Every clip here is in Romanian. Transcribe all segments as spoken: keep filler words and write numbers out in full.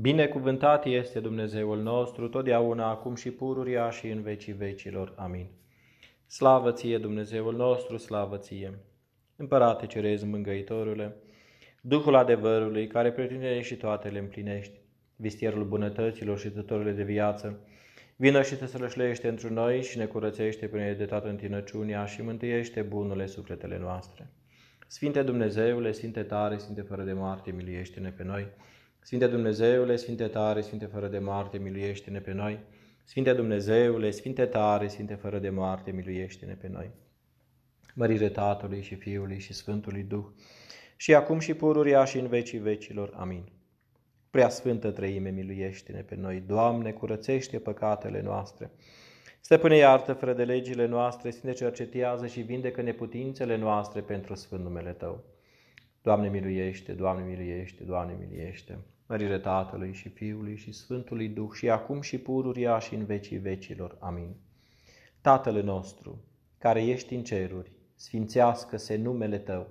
Binecuvântat este Dumnezeul nostru, totdeauna, acum și pururia și în vecii vecilor. Amin. Slavă ție, Dumnezeul nostru, slavă ție! Împărate Ceresc, Mângăitorule, Duhul adevărului, care pretinde și toate le împlinești, vistierul bunătăților și tuturele de viață, vină și te sălășlește întru noi și ne curățește prin de toată întinăciunea și mântuiește bunurile sufletele noastre. Sfinte Dumnezeule, Sfinte tare, Sfinte fără de moarte, miluiește-ne pe noi! Sfinte Dumnezeule, Sfinte tare, Sfinte fără de moarte, miluiește-ne pe noi! Sfinte Dumnezeule, Sfinte tare, Sfinte fără de moarte, miluiește-ne pe noi! Mărire Tatălui și Fiului și Sfântului Duh, și acum și pururia și în vecii vecilor. Amin. Preasfântă Treime, miluiește-ne pe noi! Doamne, curățește păcatele noastre! Stăpâne, iartă fără de legile noastre, Sfinte, cercetează și vindecă neputințele noastre pentru sfânt numele Tău. Doamne, miluiește! Doamne, miluiește! Doamne, miluiește! Mărire Tatălui și Fiului și Sfântului Duh, și acum și pururia și în vecii vecilor. Amin. Tatăl nostru, care ești în ceruri, sfințească-se numele Tău.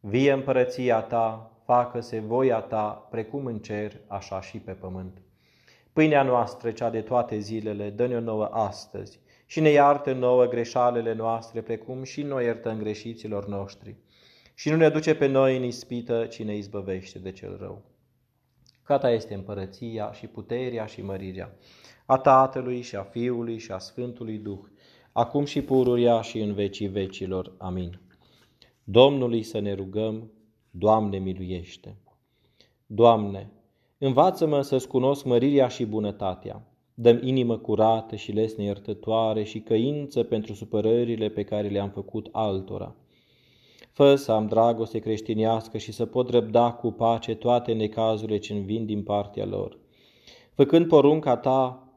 Vie împărăția Ta, facă-se voia Ta, precum în cer, așa și pe pământ. Pâinea noastră, cea de toate zilele, dă-ne-o nouă astăzi și ne iartă nouă greșalele noastre, precum și noi iertăm greșiților noștri. Și nu ne duce pe noi în ispită, ci ne izbăvește de cel rău. Că Ta este împărăția și puterea și mărirea a Tatălui și a Fiului și a Sfântului Duh, acum și pururia și în vecii vecilor. Amin. Domnului să ne rugăm, Doamne miluiește! Doamne, învață-mă să-ți cunosc mărirea și bunătatea. Dă-mi inimă curată și lesne iertătoare și căință pentru supărările pe care le-am făcut altora. Fă să am dragoste creștinească și să pot răbda cu pace toate necazurile ce-mi vin din partea lor. Făcând porunca Ta,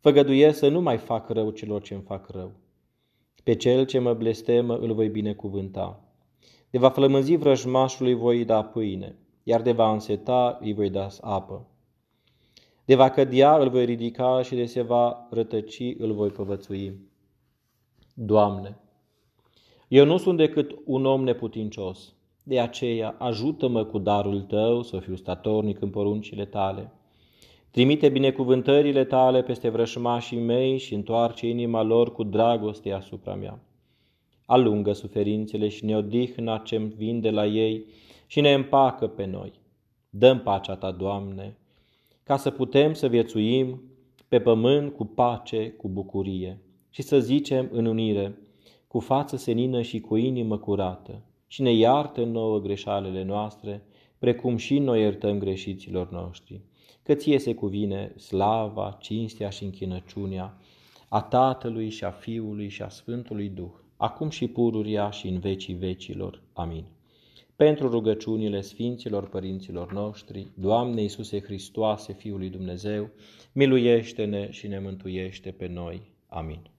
făgăduiesc să nu mai fac rău celor ce-mi fac rău. Pe cel ce mă blestemă îl voi binecuvânta. De va flămânzi vrăjmașului voi da pâine, iar de va înseta îi voi da apă. De va cădea îl voi ridica și de se va rătăci îl voi povățui. Doamne, eu nu sunt decât un om neputincios, de aceea ajută-mă cu darul Tău să fiu statornic în poruncile Tale. Trimite binecuvântările Tale peste vrășmașii mei și întoarce inima lor cu dragoste asupra mea. Alungă suferințele și neodihna ce-mi vin de la ei și ne împacă pe noi. Dă-mi pacea Ta, Doamne, ca să putem să viețuim pe pământ cu pace, cu bucurie și să zicem în unire, cu față senină și cu inimă curată, și ne iartă nouă greșalele noastre, precum și noi iertăm greșiților noștri. Că Ție se cuvine slava, cinstea și închinăciunea a Tatălui și a Fiului și a Sfântului Duh, acum și pururia și în vecii vecilor. Amin. Pentru rugăciunile Sfinților Părinților noștri, Doamne Iisuse Hristoase, Fiul lui Dumnezeu, miluiește-ne și ne mântuiește pe noi. Amin.